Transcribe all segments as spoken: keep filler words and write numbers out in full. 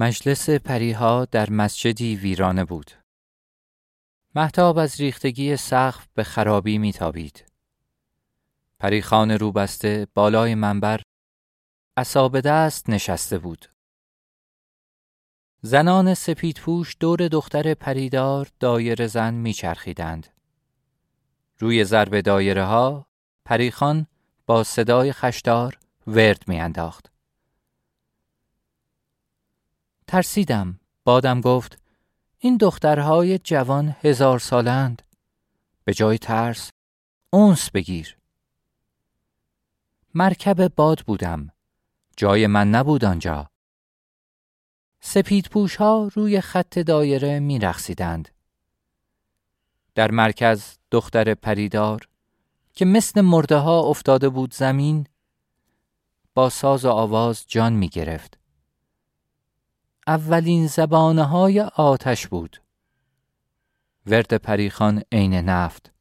مجلس پریها در مسجدی ویرانه بود. مهتاب از ریختگی سقف به خرابی میتابید. پریخان روبسته بالای منبر عصا دست نشسته بود. زنان سپیدپوش دور دختر پریدار دایره زن میچرخیدند. روی ضرب دایره ها پریخان با صدای خشدار ورد میانداخت. ترسیدم. بادم گفت این دخترهای جوان هزار سالند. به جای ترس اونس بگیر. مرکب باد بودم. جای من نبود آنجا. سپیدپوش ها روی خط دایره می رقصیدند. در مرکز دختر پریدار که مثل مرده ها افتاده بود زمین با ساز و آواز جان می گرفت. اولین زبانه های آتش بود. ورد پریخان عین نفت.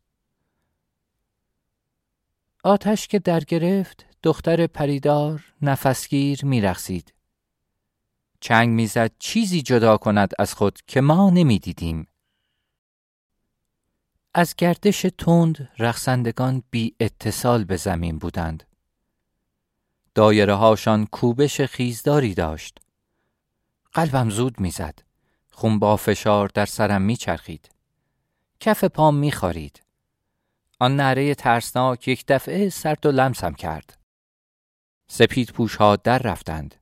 آتش که در گرفت دختر پریدار نفسگیر می رقصید. چنگ می زد چیزی جدا کند از خود که ما نمی دیدیم. از گردش تند رقصندگان بی اتصال به زمین بودند. دایره هاشان کوبش خیزداری داشت. قلبم زود می زد. خون با فشار در سرم می چرخید. کف پام می خارید. آن نعره ترسناک یک دفعه سرد و لمسم کرد. سپید پوش ها در رفتند.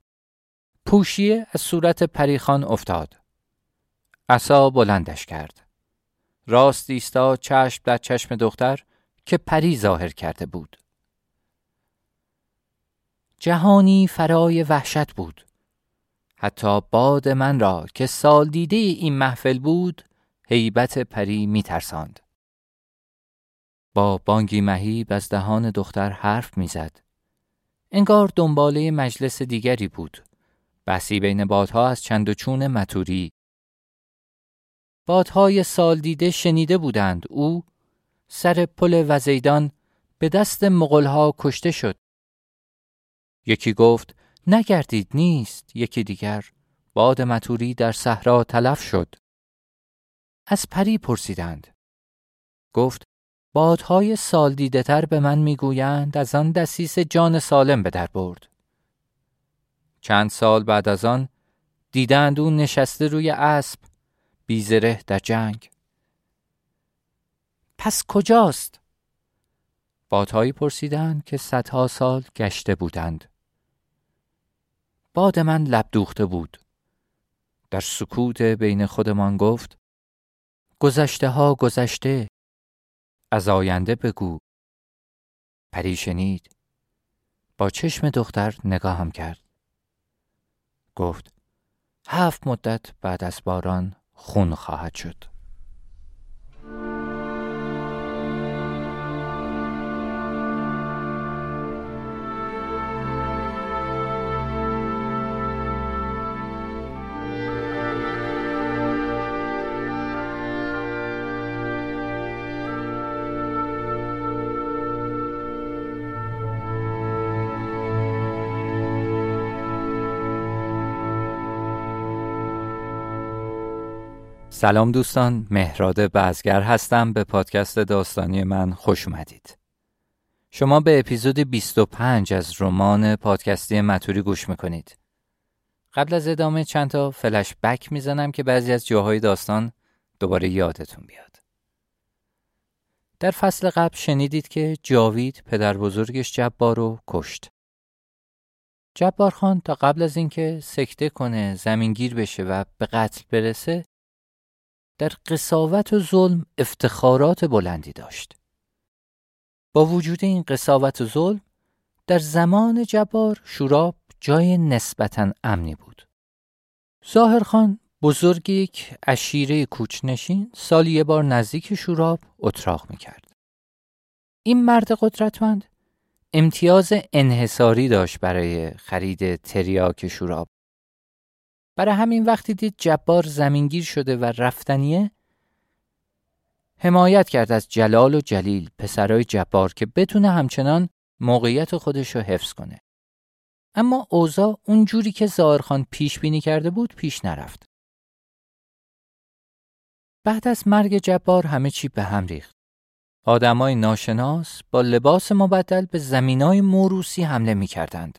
پوشیه از صورت پریخان افتاد. عصا بلندش کرد. راست ایستا چشم در چشم دختر که پری ظاهر کرده بود. جهانی فرای وحشت بود. حتی باد من را که سال دیده این محفل بود هیبت پری می ترساند. با بانگی مهیب از دهان دختر حرف می زد. انگار دنباله مجلس دیگری بود. بحثی بین بادها از چند و چون متوری. بادهای سال دیده شنیده بودند او سر پل وزیدان به دست مغلها کشته شد. یکی گفت نگردید نیست. یکی دیگر باد متوری در صحرا تلف شد. از پری پرسیدند. گفت بادهای سال دیده تر به من میگویند از آن دسیس جان سالم به در برد. چند سال بعد از آن دیدند او نشسته روی اسب بیزره در جنگ. پس کجاست؟ بادهایی پرسیدند که صدها سال گشته بودند. باد من لب دوخته بود. در سکوت بین خودمان گفت گذشته ها گذشته. از آینده بگو. پری شنید. با چشم دختر نگاهم کرد. گفت هفت مدت بعد از باران خون خواهد شد. سلام دوستان، مهراد بازگر هستم. به پادکست داستانی من خوش اومدید. شما به اپیزود بیست و پنج از رمان پادکستی متوری گوش میکنید. قبل از ادامه چند تا فلش بک میزنم که بعضی از جاهای داستان دوباره یادتون بیاد. در فصل قبل شنیدید که جاوید پدر بزرگش جبار رو کشت. جبار خان تا قبل از اینکه سکته کنه، زمینگیر بشه و به قتل برسه، در قساوت و ظلم افتخارات بلندی داشت. با وجود این قساوت و ظلم، در زمان جبار شوراب جای نسبتاً امنی بود. ظاهرخان بزرگ یک عشیره کوچنشین سالی یک بار نزدیک شوراب اتراق می‌کرد. این مرد قدرتمند امتیاز انحصاری داشت برای خرید تریاک شوراب. برای همین وقتی دید جبار زمینگیر شده و رفتنیه، حمایت کرد از جلال و جلیل پسرای جبار که بتونه همچنان موقعیت خودش رو حفظ کنه. اما اوضاع اون جوری که ظاهرخان پیش بینی کرده بود پیش نرفت. بعد از مرگ جبار همه چی به هم ریخت. آدمای ناشناس با لباس مبدل به زمینای موروثی حمله می‌کردند.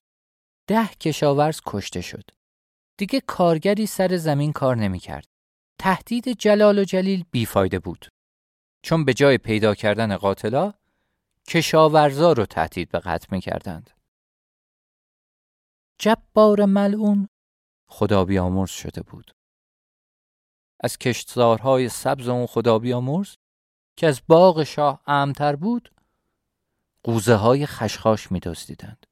ده کشاورز کشته شد. دیگه کارگری سر زمین کار نمی‌کرد. تهدید جلال و جلیل بیفایده بود. چون به جای پیدا کردن قاتلا، کشاورزا رو تهدید به قتل می‌کردند. جبار ملعون خدا بیامرز شده بود. از کشتزارهای سبز اون خدا بیامرز که از باغ شاه امتر بود، قوزه های خشخاش می دزدیدند.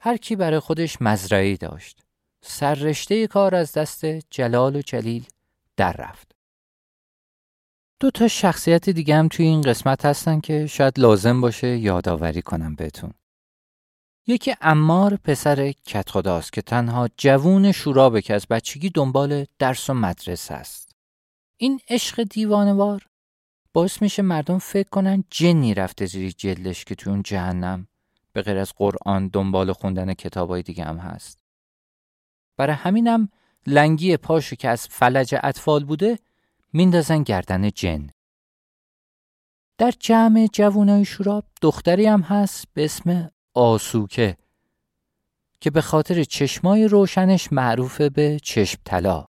هر کی برای خودش مزرعه‌ای داشت. سررشته کار از دست جلال و جلیل در رفت. دو تا شخصیت دیگه هم توی این قسمت هستن که شاید لازم باشه یادآوری کنم بهتون. یکی عمار پسر کتخداست که تنها جوون شورابه که از بچگی دنبال درس و مدرسه است. این عشق دیوانوار باعث میشه مردم فکر کنن جنی رفته زیر جلدش که توی اون جهنم به غیر از قرآن دنبال خوندن کتابای دیگه هم هست. برای همینم لنگی پاشو که از فلج اطفال بوده میندازن گردن جن. در جمع جوانای شوراب دختری هم هست به اسم آسوکه که به خاطر چشمای روشنش معروف به چشم طلا.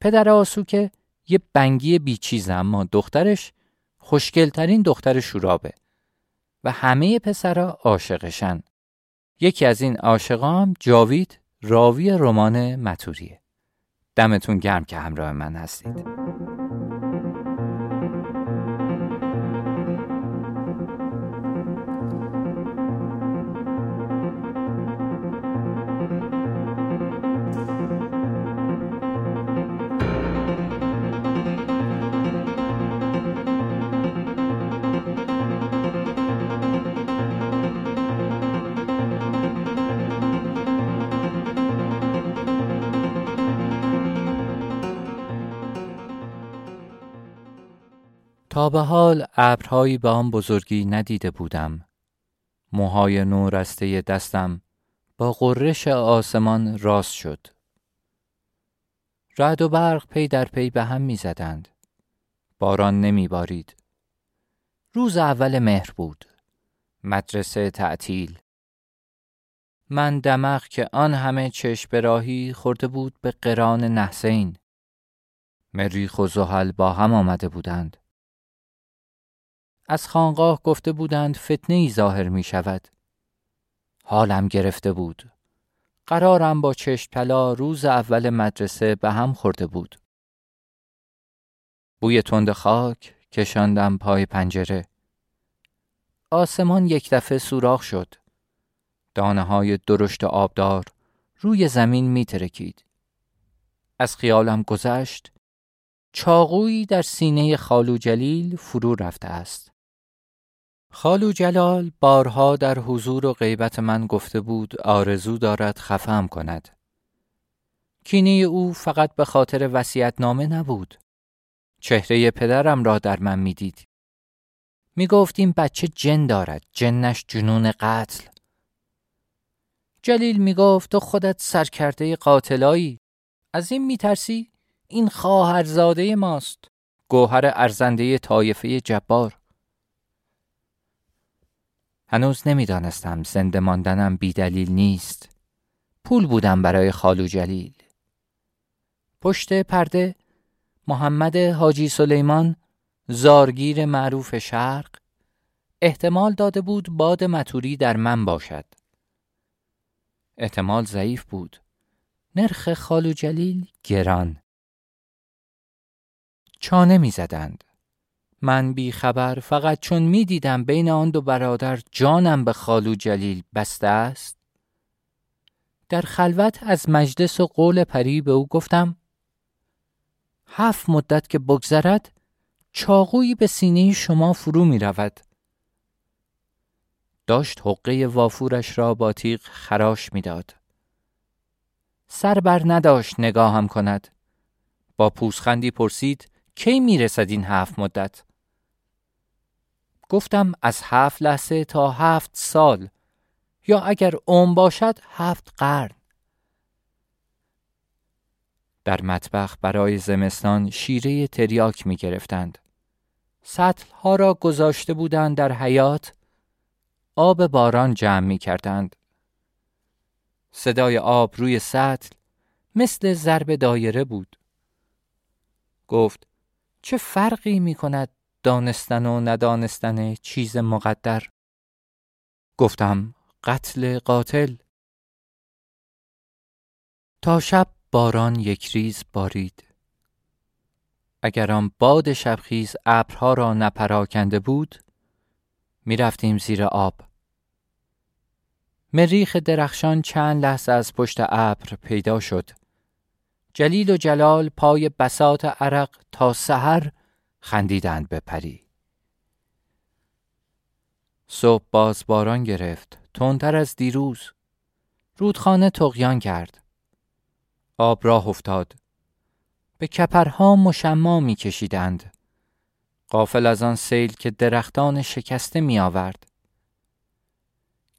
پدر آسوکه یه بنگی بیچیزه، اما دخترش خوشگلترین دختر شورابه و همه پسرها عاشقشن. یکی از این عاشقا هم جاوید، راوی رمان متوریه. دمتون گرم که همراه من هستید. تا به حال ابرهایی به آن بزرگی ندیده بودم. موهای نورسته دستم با غرش آسمان راست شد. رعد و برق پی در پی به هم می زدند. باران نمی بارید. روز اول مهر بود. مدرسه تعطیل. من دمغ که آن همه چشم به راهی خورده بود به قران نحسین. مریخ و زحل با هم آمده بودند. از خانقاه گفته بودند فتنه ای ظاهر می شود. حالم گرفته بود. قرارم با چشم طلا روز اول مدرسه به هم خورده بود. بوی تند خاک کشاندم پای پنجره. آسمان یک دفعه سوراخ شد. دانه های درشت آبدار روی زمین می ترکید. از خیالم گذشت چاقویی در سینه خالو جلیل فرو رفته است. خالو جلال بارها در حضور و غیبت من گفته بود آرزو دارد خفم کند. کینه او فقط به خاطر وصیت‌نامه نبود. چهره پدرم را در من می دید. می گفت این بچه جن دارد، جنش جنون قتل. جلیل می گفت تو خودت سرکرده قاتلایی، از این می ترسی؟ این خواهرزاده ماست، گوهر ارزنده طایفه جبار. هنوز نمیدانستم زنده ماندنم بی دلیل نیست. پول بودم برای خالو جلیل. پشت پرده محمد حاجی سلیمان، زارگیر معروف شرق، احتمال داده بود باد متوری در من باشد. احتمال ضعیف بود. نرخ خالو جلیل گران. چانه می زدند. من بی خبر فقط چون می دیدم بین آن دو برادر جانم به خالو جلیل بسته است. در خلوت از مجلس و قول پری به او گفتم هفت مدت که بگذرد چاقویی به سینه شما فرو می رود. داشت حقه وافورش را با تیغ خراش می داد. سر بر نداشت نگاهم کند. با پوزخندی پرسید کی می رسد این هفت مدت؟ گفتم از هفت لحظه تا هفت سال. یا اگر عمر باشد هفت قرن. در مطبخ برای زمستان شیره تریاک می گرفتند. سطلها را گذاشته بودند در حیاط، آب باران جمع می کردند. صدای آب روی سطل مثل ضرب دایره بود. گفت چه فرقی می کند دانستن و ندانستن چیز مقدر؟ گفتم قتل قاتل. تا شب باران یک ریز بارید. اگر آن باد شبخیز ابرها را نپراکنده بود، می رفتیم زیر آب. مریخ درخشان چند لحظه از پشت ابر پیدا شد. جلیل و جلال پای بساط عرق تا سحر خندیدند به پری. صبح باز باران گرفت، تندتر از دیروز. رودخانه طغیان کرد. آب راه افتاد. به کپرها مشما می کشیدند، غافل از آن سیل که درختان شکسته می آورد.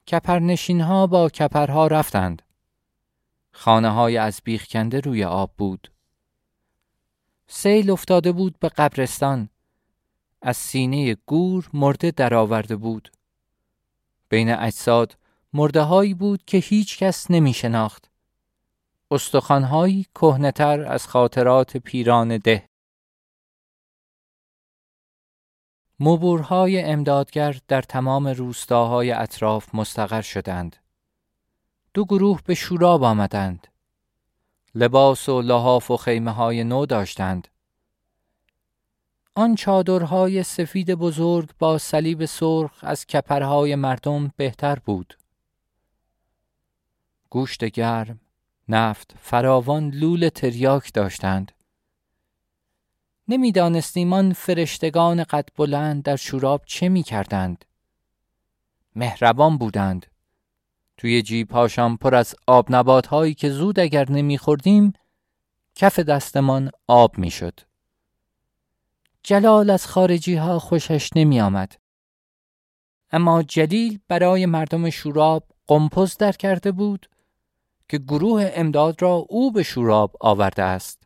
کپرنشینها با کپرها رفتند. خانه های از بیخ کنده روی آب بود. سیل افتاده بود به قبرستان. از سینه گور مرده درآورده بود. بین اجساد مرده هایی بود که هیچ کس نمی شناخت. استخوان هایی کهنه‌تر از خاطرات پیران ده. مبورهای امدادگر در تمام روستاهای اطراف مستقر شدند. دو گروه به شوراب آمدند. لباس و لحاف و خیمه های نو داشتند. آن چادرهای سفید بزرگ با صلیب سرخ از کپرهای مردم بهتر بود. گوشت گرم، نفت، فراوان لوله تریاک داشتند. نمی دانستیم آن فرشتگان قد بلند در شوراب چه می کردند. مهربان بودند. توی جیب هاشان پر از آب نبات هایی که زود اگر نمی خوردیم کف دستمان آب می شد. جلال از خارجی ها خوشش نمی آمد. اما جلیل برای مردم شوراب قمپز در کرده بود که گروه امداد را او به شوراب آورده است.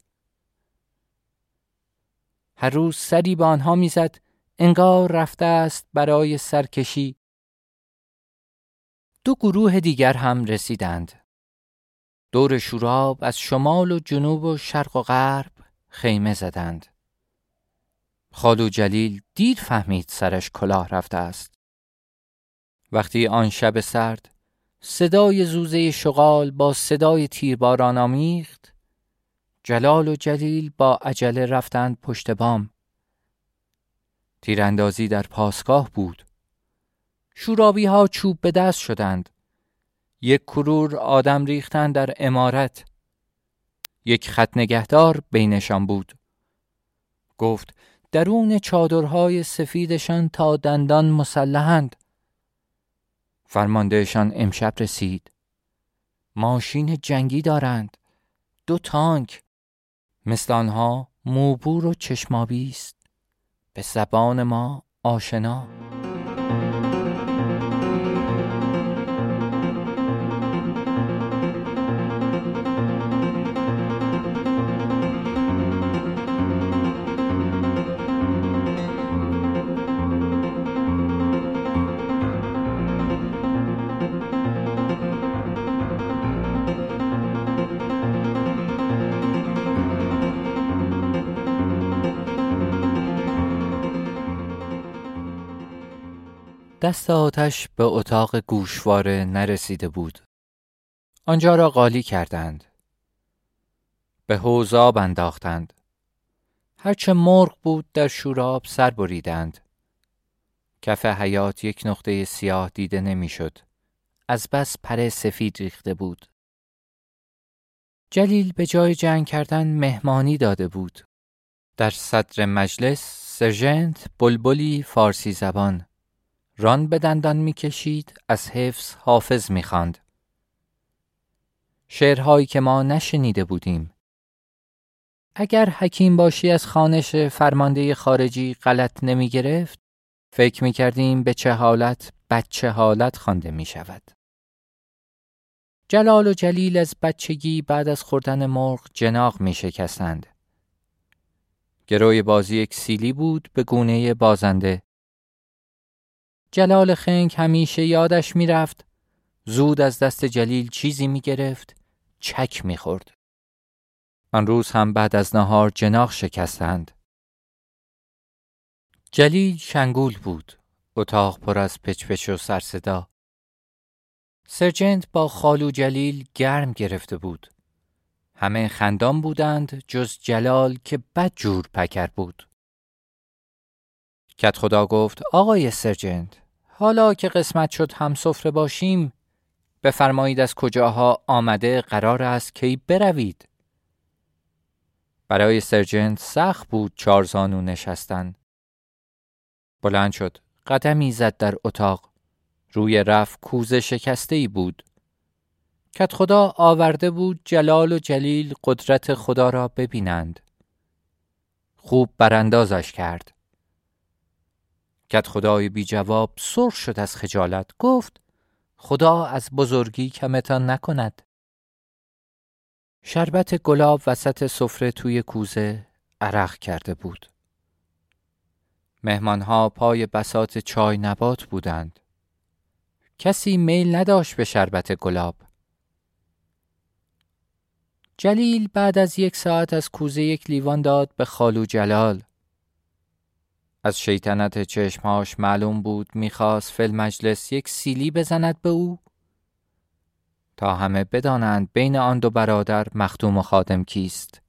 هر روز سری به آنها می زد، انگار رفته است برای سرکشی. دو گروه دیگر هم رسیدند. دور شوراب از شمال و جنوب و شرق و غرب خیمه زدند. خالو جلیل دیر فهمید سرش کلاه رفته است. وقتی آن شب سرد صدای زوزه شغال با صدای تیرباران آمیخت، جلال و جلیل با عجله رفتند پشت بام. تیراندازی در پاسگاه بود. شورابی ها چوب به دست شدند. یک کرور آدم ریختند در عمارت. یک خط نگهدار بینشان بود. گفت درون چادرهای سفیدشان تا دندان مسلحند. فرماندهشان امشب رسید. ماشین جنگی دارند. دو تانک. مثل آنها موبور و چشمابی است. به زبان ما آشنا. دست آتش به اتاق گوشواره نرسیده بود. آنجا را قالی کردند. به حوض آب انداختند. هرچه مرغ بود در شوراب سر بریدند. کف حیات یک نقطه سیاه دیده نمیشد. از بس پر سفید ریخته بود. جلیل به جای جنگ کردن مهمانی داده بود. در صدر مجلس سرجنت بلبلی فارسی زبان ران به دندان می کشید، از حفظ حافظ می خواند. شعرهایی که ما نشنیده بودیم. اگر حکیم باشی از خانش فرمانده خارجی غلط نمی گرفت، فکر می کردیم به چه حالت بچه حالت خوانده می شود. جلال و جلیل از بچگی بعد از خوردن مرغ جناغ می شکستند. گروی بازی یک سیلی بود به گونه بازنده. جلال خنگ همیشه یادش می رفت. زود از دست جلیل چیزی می گرفت، چک می خورد. آن روز هم بعد از نهار جناغ شکستند. جلیل شنگول بود، اتاق پر از پچپچ و سرصدا. سرجنت با خالو جلیل گرم گرفته بود. همه خندان بودند جز جلال که بدجور پکر بود. کتخدا گفت آقای سرجنت، حالا که قسمت شد هم سفره باشیم، بفرمایید از کجاها آمده قرار است کی بروید. برای سرجنت سخت بود چارزانو نشستن. بلند شد، قدمی زد در اتاق. روی رف کوزه شکسته‌ای بود. کدخدا آورده بود جلال و جلیل قدرت خدا را ببینند. خوب براندازش کرد. کدخدای بی جواب سرخ شد از خجالت، گفت خدا از بزرگی کمتان نکند. شربت گلاب وسط سفره توی کوزه عرق کرده بود. مهمانها پای بساط چای نبات بودند. کسی میل نداشت به شربت گلاب. جلیل بعد از یک ساعت از کوزه یک لیوان داد به خالو جلال. از شیطنت چشمهاش معلوم بود میخواست فل مجلس یک سیلی بزند به او تا همه بدانند بین آن دو برادر مخدوم و خادم کیست.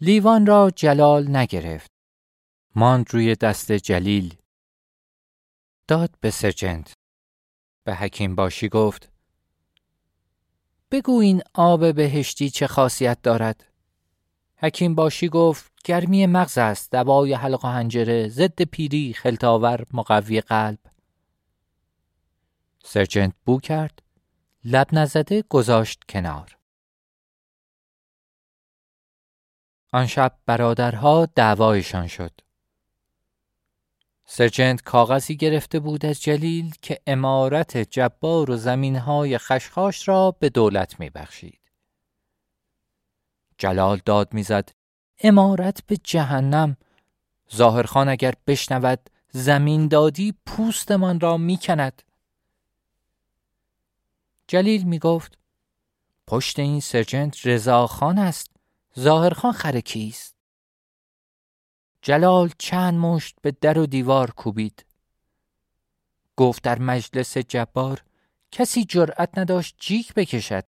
لیوان را جلال نگرفت. ماند روی دست جلیل. داد به سرجنت. به حکیم باشی گفت بگو این آب بهشتی چه خاصیت دارد. حکیم باشی گفت گرمی مغز است، دوای حلق و حنجره، ضد پیری، خلطاور، مقوی قلب. سرجنت بو کرد، لب نزده گذاشت کنار. آن شب برادرها دعوایشان شد. سرجنت کاغذی گرفته بود از جلیل که امارت جبار و زمینهای خشخاش را به دولت می بخشید. جلال داد می زد امارت به جهنم، ظاهرخان اگر بشنود زمین دادی پوست من را می کند. جلیل می گفت پشت این سرجنت رضاخان است، ظاهرخان خرکیست. جلال چند مشت به در و دیوار کوبید. گفت در مجلس جبار کسی جرأت نداشت جیک بکشد.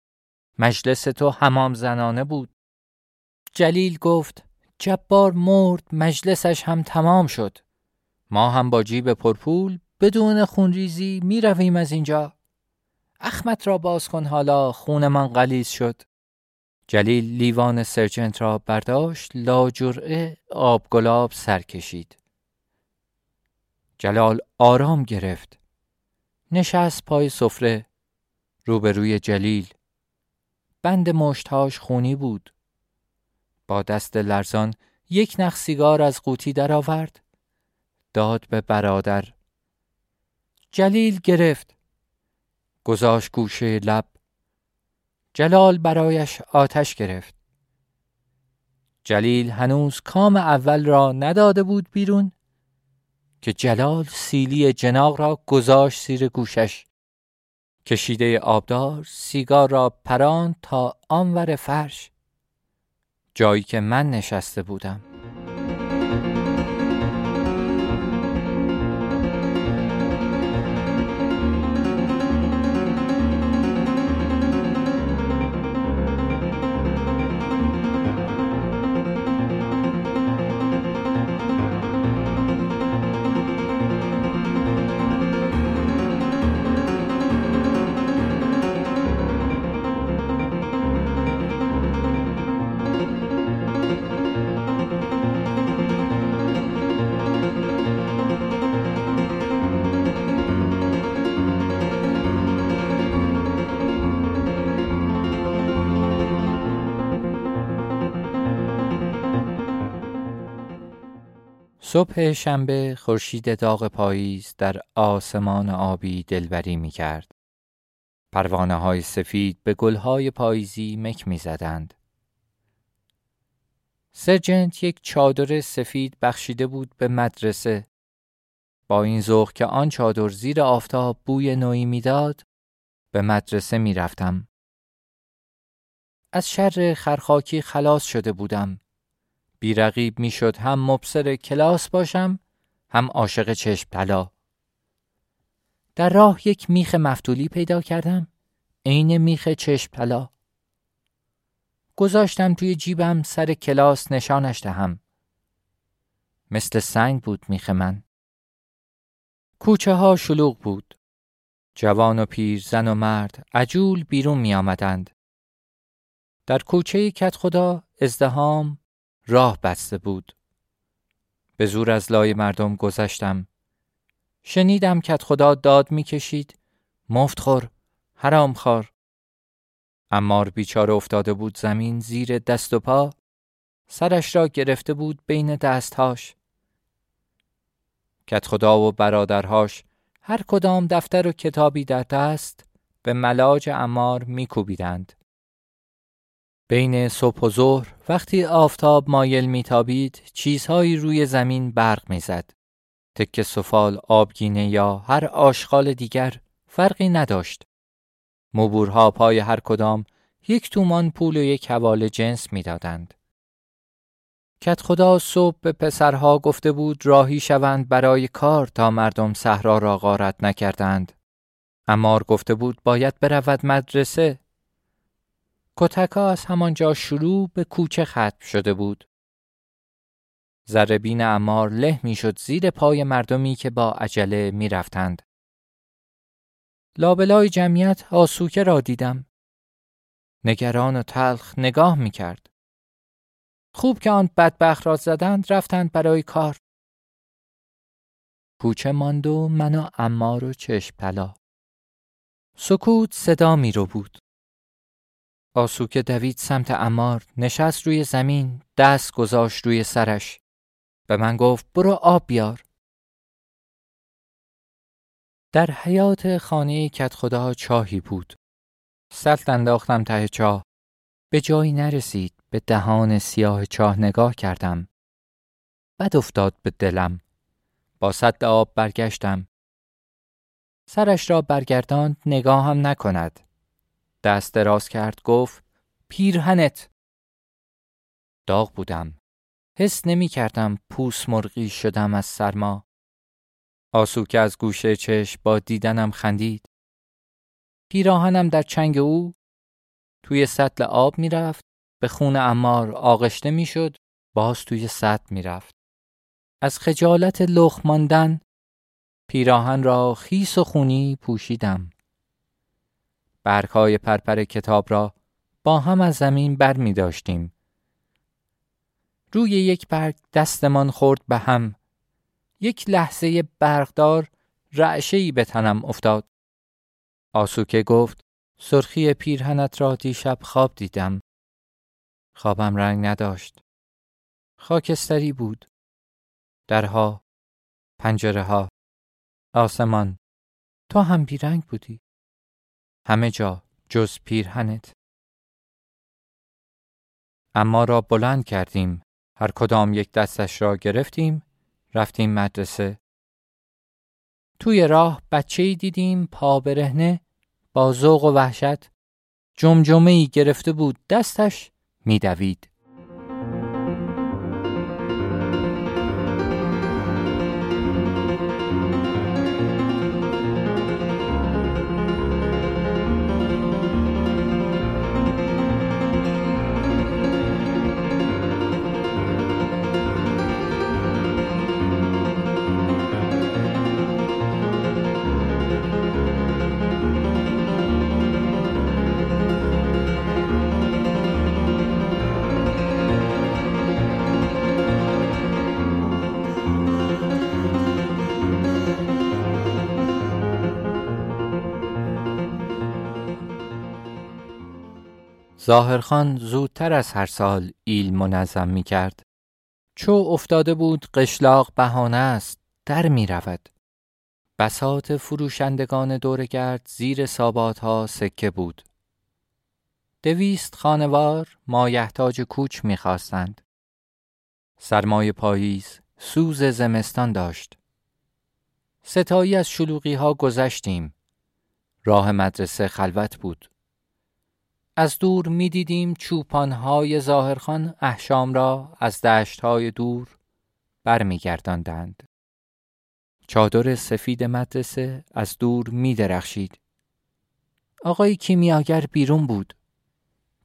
مجلس تو حمام زنانه بود. جلیل گفت جبار مرد، مجلسش هم تمام شد. ما هم با جیب پرپول بدون خونریزی می رویم از اینجا. اخمت را باز کن، حالا خون من غلیظ شد. جلیل لیوان سرجنت را برداشت، لاجرعه آب گلاب سر کشید. جلال آرام گرفت. نشست پای سفره روبروی جلیل. بند مشتهاش خونی بود. با دست لرزان یک نخ سیگار از قوطی درآورد، داد به برادر. جلیل گرفت، گذاشت گوشه لب. جلال برایش آتش گرفت. جلیل هنوز کام اول را نداده بود بیرون که جلال سیلی جناغ را گذاشت زیر گوشش. کشیده آبدار سیگار را پراند تا آنور فرش، جایی که من نشسته بودم. صبح شنبه خورشید داغ پاییز در آسمان آبی دلبری می کرد. پروانه های سفید به گلهای پاییزی مک می زدند. سرجنت یک چادر سفید بخشیده بود به مدرسه. با این ذوق که آن چادر زیر آفتاب بوی نوعی می داد، به مدرسه می رفتم. از شر خرخاکی خلاص شده بودم. بی رقیب می شد هم مبصر کلاس باشم، هم عاشق چشم طلا. در راه یک میخ مفتولی پیدا کردم، عین میخ چشم طلا. گذاشتم توی جیبم، سر کلاس نشانش دهم. مثل سنگ بود میخ من. کوچه ها شلوغ بود. جوان و پیر، زن و مرد عجول بیرون می آمدند. در کوچه کتخدا ازدحام راه بسته بود. به زور از لای مردم گذشتم. شنیدم کتخدا داد می کشید: مفت خور، حرام خور. عمار بیچاره افتاده بود زمین زیر دست و پا، سرش را گرفته بود بین دستهاش. کتخدا و برادرهاش هر کدام دفتر و کتابی در دست به ملاج عمار می کوبیدند. بین صبح و ظهر وقتی آفتاب مایل میتابید، چیزهایی روی زمین برق میزد. تکه سفال، آبگینه یا هر آشغال دیگر فرقی نداشت. مبورها پای هر کدام یک تومان پول و یک حواله جنس میدادند. کدخدا صبح به پسرها گفته بود راهی شوند برای کار تا مردم صحرا را غارت نکردند. عمار گفته بود باید برود مدرسه. کتکا از همانجا شروع به کوچه ختم شده بود. ذره‌بین عمار له میشد زیر پای مردمی که با عجله میرفتند. لابلای جمعیت آسوکه را دیدم. نگران و تلخ نگاه میکرد. خوب که آن بدبخت را زدند، رفتند برای کار. کوچه ماند و من و عمار و چشم پلا. سکوت صدا میرو بود. آسوکه دوید سمت عمار، نشست روی زمین، دست گذاشت روی سرش. به من گفت برو آب بیار. در حیاط خانه کدخدا چاهی بود. سلت انداختم ته چاه. به جایی نرسید. به دهان سیاه چاه نگاه کردم. بد افتاد به دلم. با سد آب برگشتم. سرش را برگرداند نگاه هم نکند. دست دراز کرد، گفت پیرهنت. داغ بودم. حس نمی کردم پوست مرغی شدم از سرما. آسوکه از گوشه چشم با دیدنم خندید. پیراهنم در چنگ او توی سطل آب می رفت، به خون عمار آغشته می شد، باز توی سطل می رفت. از خجالت لخت ماندن پیراهن را خیس و خونی پوشیدم. برگ‌های پرپر کتاب را با هم از زمین بر می داشتیم. روی یک برگ دستمان خورد به هم. یک لحظه برقدار رعشه‌ای به تنم افتاد. آسوکه گفت سرخی پیرهنت را دیشب خواب دیدم. خوابم رنگ نداشت. خاکستری بود. درها، پنجره‌ها، آسمان. تو هم بیرنگ بودی. همه جا جز پیرهنت. اما را بلند کردیم. هر کدام یک دستش را گرفتیم. رفتیم مدرسه. توی راه بچه‌ای دیدیم پا برهنه، با ذوق و وحشت. جمجمه‌ای گرفته بود دستش می‌دوید. ظاهرخان زودتر از هر سال ایل منظم می کرد. چو افتاده بود قشلاق بهانه است، در می رود. بساط فروشندگان دورگرد زیر ساباتها سکه بود. دویست خانوار مایحتاج کوچ می‌خواستند. سرمای پاییز سوز زمستان داشت. ستایی از شلوغی‌ها گذشتیم. راه مدرسه خلوت بود. از دور می‌دیدیم چوپان‌های ظاهرخان احشام را از دشت‌های دور برمی‌گرداندند. چادر سفید مدرسه از دور می‌درخشید. آقای کیمیاگر بیرون بود.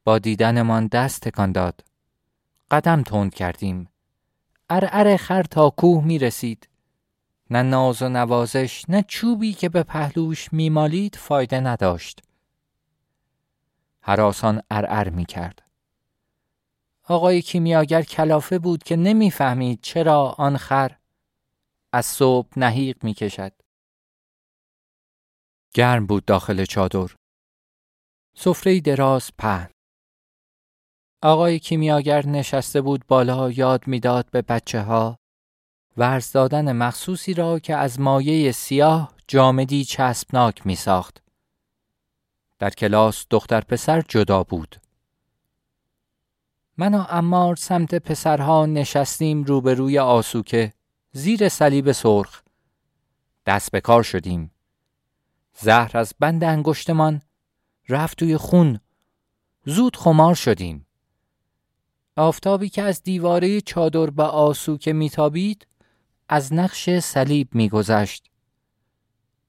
با دیدنمان دست تکان داد. قدم تند کردیم. ارعر خر تا کوه می‌رسید. نه ناز و نوازش، نه چوبی که به پهلوش میمالید فایده نداشت. هراسان ارعر میکرد. آقای کیمیاگر کلافه بود که نمیفهمید چرا آن خر از صبح نهیق میکشد. گرم بود داخل چادر. سفره‌ای دراز پهن. آقای کیمیاگر نشسته بود بالا، یاد میداد به بچه ها ورز دادن مخصوصی را که از مایه سیاه جامدی چسبناک می ساخت. در کلاس دختر پسر جدا بود. من و عمار سمت پسرها نشستیم روبروی آسوکه زیر صلیب سرخ. دست به کار شدیم. زهر از بند انگشتمان رفت توی خون. زود خمار شدیم. آفتابی که از دیواره چادر به آسوکه میتابید از نقش صلیب میگذشت.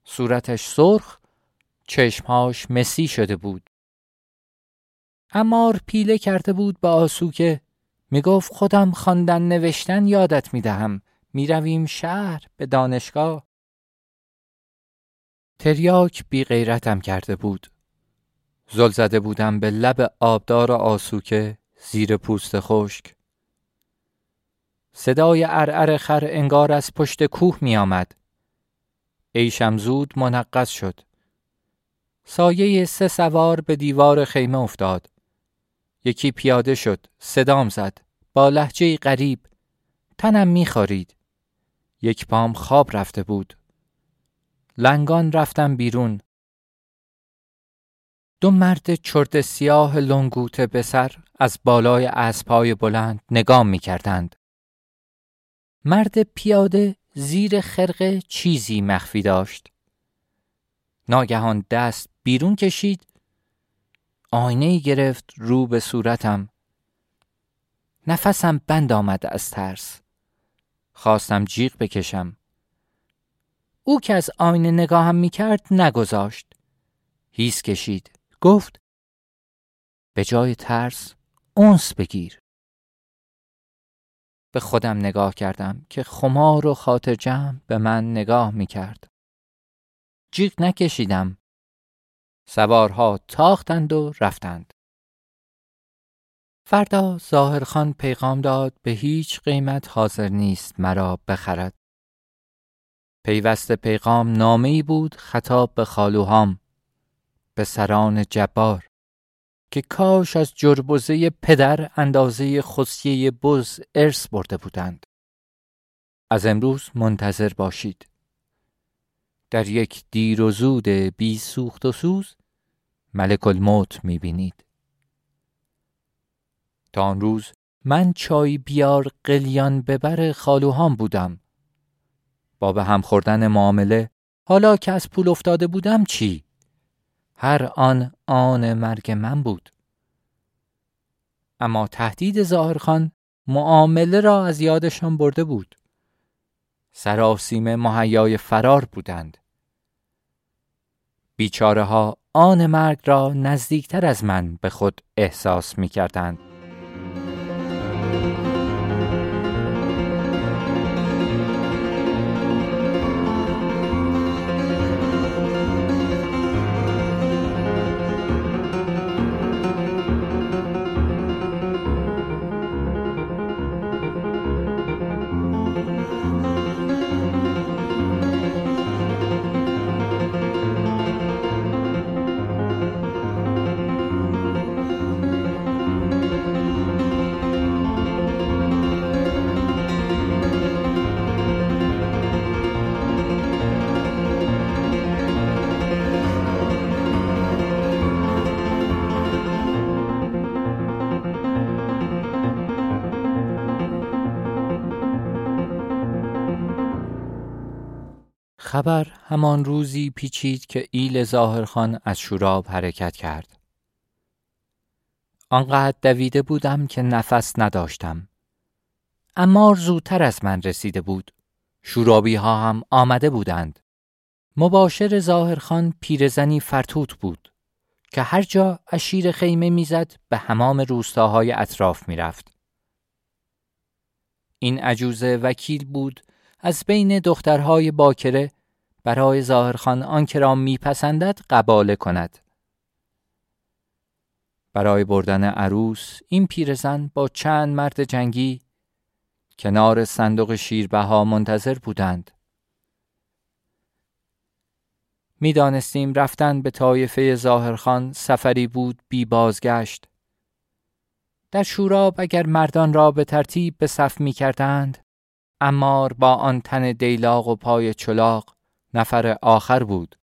صورتش سرخ، چشمهاش مسی شده بود. عمار پیله کرده بود به آسوکه. میگفت خودم خواندن نوشتن یادت میدهم. میرویم شهر به دانشگاه. تریاک بی غیرتم کرده بود. زل زده بودم به لب آبدار آسوکه زیر پوست خشک. صدای ارعر خر انگار از پشت کوه می آمد. عیشم زود منقض شد. سایه سه سوار به دیوار خیمه افتاد. یکی پیاده شد. صدام زد. با لهجه غریب. تنم می خارید. یک پام خواب رفته بود. لنگان رفتم بیرون. دو مرد چرت سیاه لنگوته به سر از بالای اسب‌های بلند نگام می‌کردند. مرد پیاده زیر خرقه چیزی مخفی داشت. ناگهان دست بیرون کشید. آینه‌ای گرفت رو به صورتم. نفسم بند آمد از ترس. خواستم جیغ بکشم. او که از آینه نگاهم می‌کرد نگذاشت. هیس کشید. گفت به جای ترس اونس بگیر. به خودم نگاه کردم که خمار و خاطر جمع به من نگاه میکرد. جیغ نکشیدم. سوارها تاختند و رفتند. فردا ظاهرخان پیغام داد به هیچ قیمت حاضر نیست مرا بخرد. پیوسته پیغام نامه‌ای بود خطاب به خالوهام، به سران جبار، که کاش از جربوزه پدر اندازه خصیه بز ارث برده بودند. از امروز منتظر باشید. در یک دیر و زود بی سوخت و سوز ملک الموت میبینید. تا آن روز من چای بیار قلیان ببر خالوهام بودم. با به هم خوردن معامله حالا که از پول افتاده بودم چی؟ هر آن آن مرگ من بود. اما تهدید ظاهرخان معامله را از یادشان برده بود. سراسیمه مهیای فرار بودند. بیچاره ها آن مرگ را نزدیکتر از من به خود احساس می کردند. خبر همان روزی پیچید که ایل ظاهرخان از شوراب حرکت کرد. آنقدر دویده بودم که نفس نداشتم. عمار زودتر از من رسیده بود. شورابی ها هم آمده بودند. مباشر ظاهرخان پیرزنی فرتوت بود که هر جا اشیر خیمه میزد به حمام روستاهای اطراف میرفت. این عجوزه وکیل بود از بین دخترهای باکره برای ظاهرخان آن که را میپسندد قباله کند. برای بردن عروس این پیرزن با چند مرد جنگی کنار صندوق شیربها منتظر بودند. می دانستیم رفتن به طایفه ظاهرخان سفری بود بی بازگشت. در شوراب اگر مردان را به ترتیب به صف می کردند، عمار با آن تن دیلاق و پای چلاق نفر آخر بود.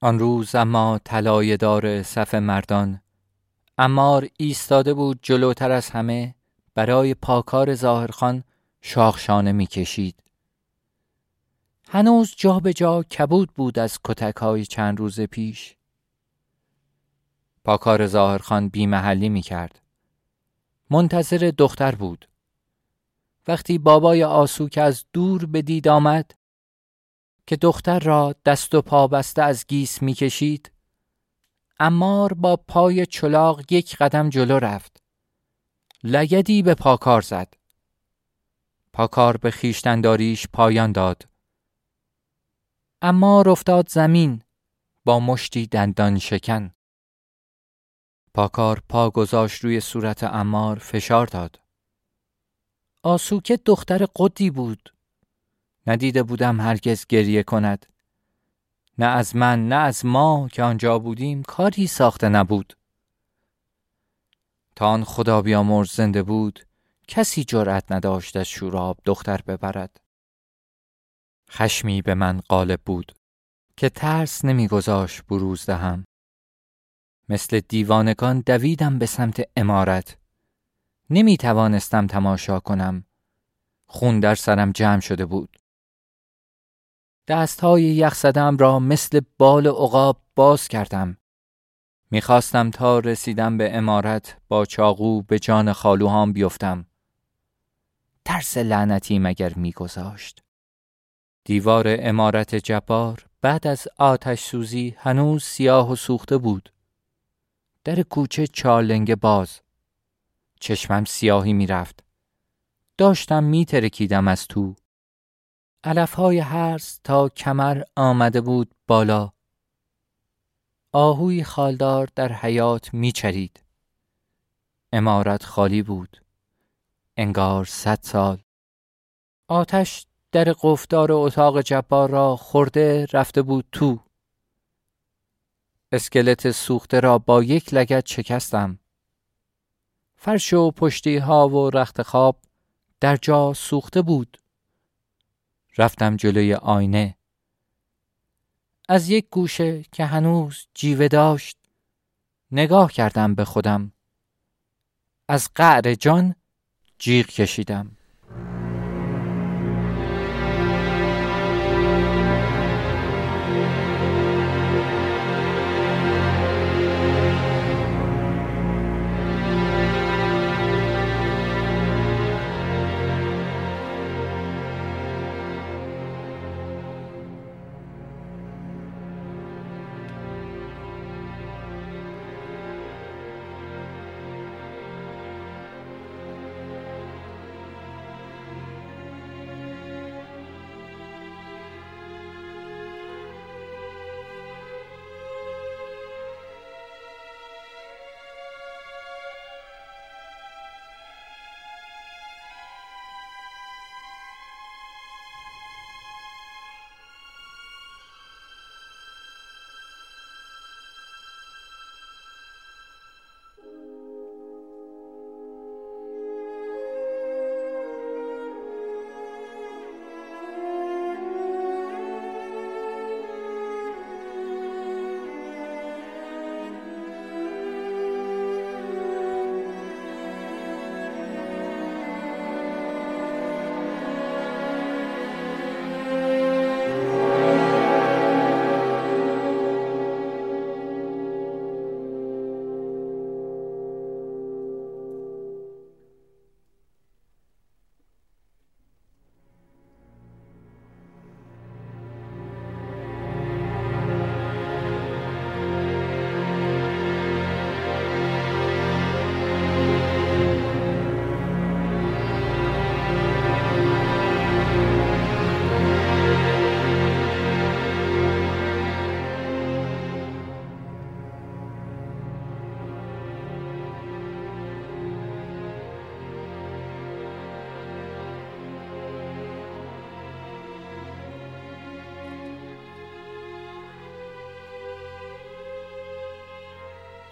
آن روز اما طلایه‌دار صف مردان، عمار ایستاده بود جلوتر از همه، برای پاکار ظاهرخان شاخشانه می کشید. هنوز جا به جا کبود بود از کتک‌های چند روز پیش. پاکار ظاهرخان بی محلی می کرد. منتظر دختر بود. وقتی بابای آسوکه از دور به دید آمد که دختر را دست و پا بسته از گیس می کشید، عمار با پای چلاق یک قدم جلو رفت. لگدی به پاکار زد. پاکار به خیشتنداریش پایان داد. عمار افتاد زمین با مشتی دندان شکن. پاکار پا گذاشت روی صورت عمار، فشار داد. آسوکه دختر قدی بود. ندیده بودم هرگز گریه کند. نه از من نه از ما که آنجا بودیم کاری ساخته نبود. تا آن خدا بیامرز زنده بود کسی جرأت نداشت از شوراب دختر ببرد. خشمی به من غالب بود که ترس نمیگذاشت بروز دهم. مثل دیوانگان دویدم به سمت عمارت. نمی توانستم تماشا کنم. خون در سرم جمع شده بود. دستهای یخزدم را مثل بال عقاب باز کردم. میخواستم تا رسیدم به عمارت با چاقو به جان خالوهام بیفتم. ترس لعنتی مگر میگذاشت. دیوار عمارت جبار بعد از آتش سوزی هنوز سیاه و سوخته بود. در کوچه چارلنگ باز. چشمم سیاهی میرفت. داشتم میترکیدم از تو. علفهای هرز تا کمر آمده بود بالا. آهوی خالدار در حیات میچرید. عمارت خالی بود. انگار صد سال. آتش در قفلدار اتاق جبار را خورده رفته بود تو. اسکلت سوخته را با یک لگد شکستم. فرش و پشتی ها و رخت خواب در جا سوخته بود. رفتم جلوی آینه. از یک گوشه که هنوز جیوه داشت نگاه کردم به خودم. از قعر جان جیغ کشیدم.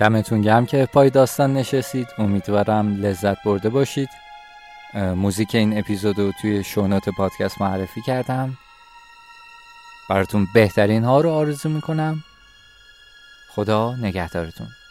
دمتون گرم که پای داستان نشستید. امیدوارم لذت برده باشید. موزیک این اپیزودو توی شونات پادکست معرفی کردم. براتون بهترین ها رو آرزو میکنم. خدا نگهدارتون.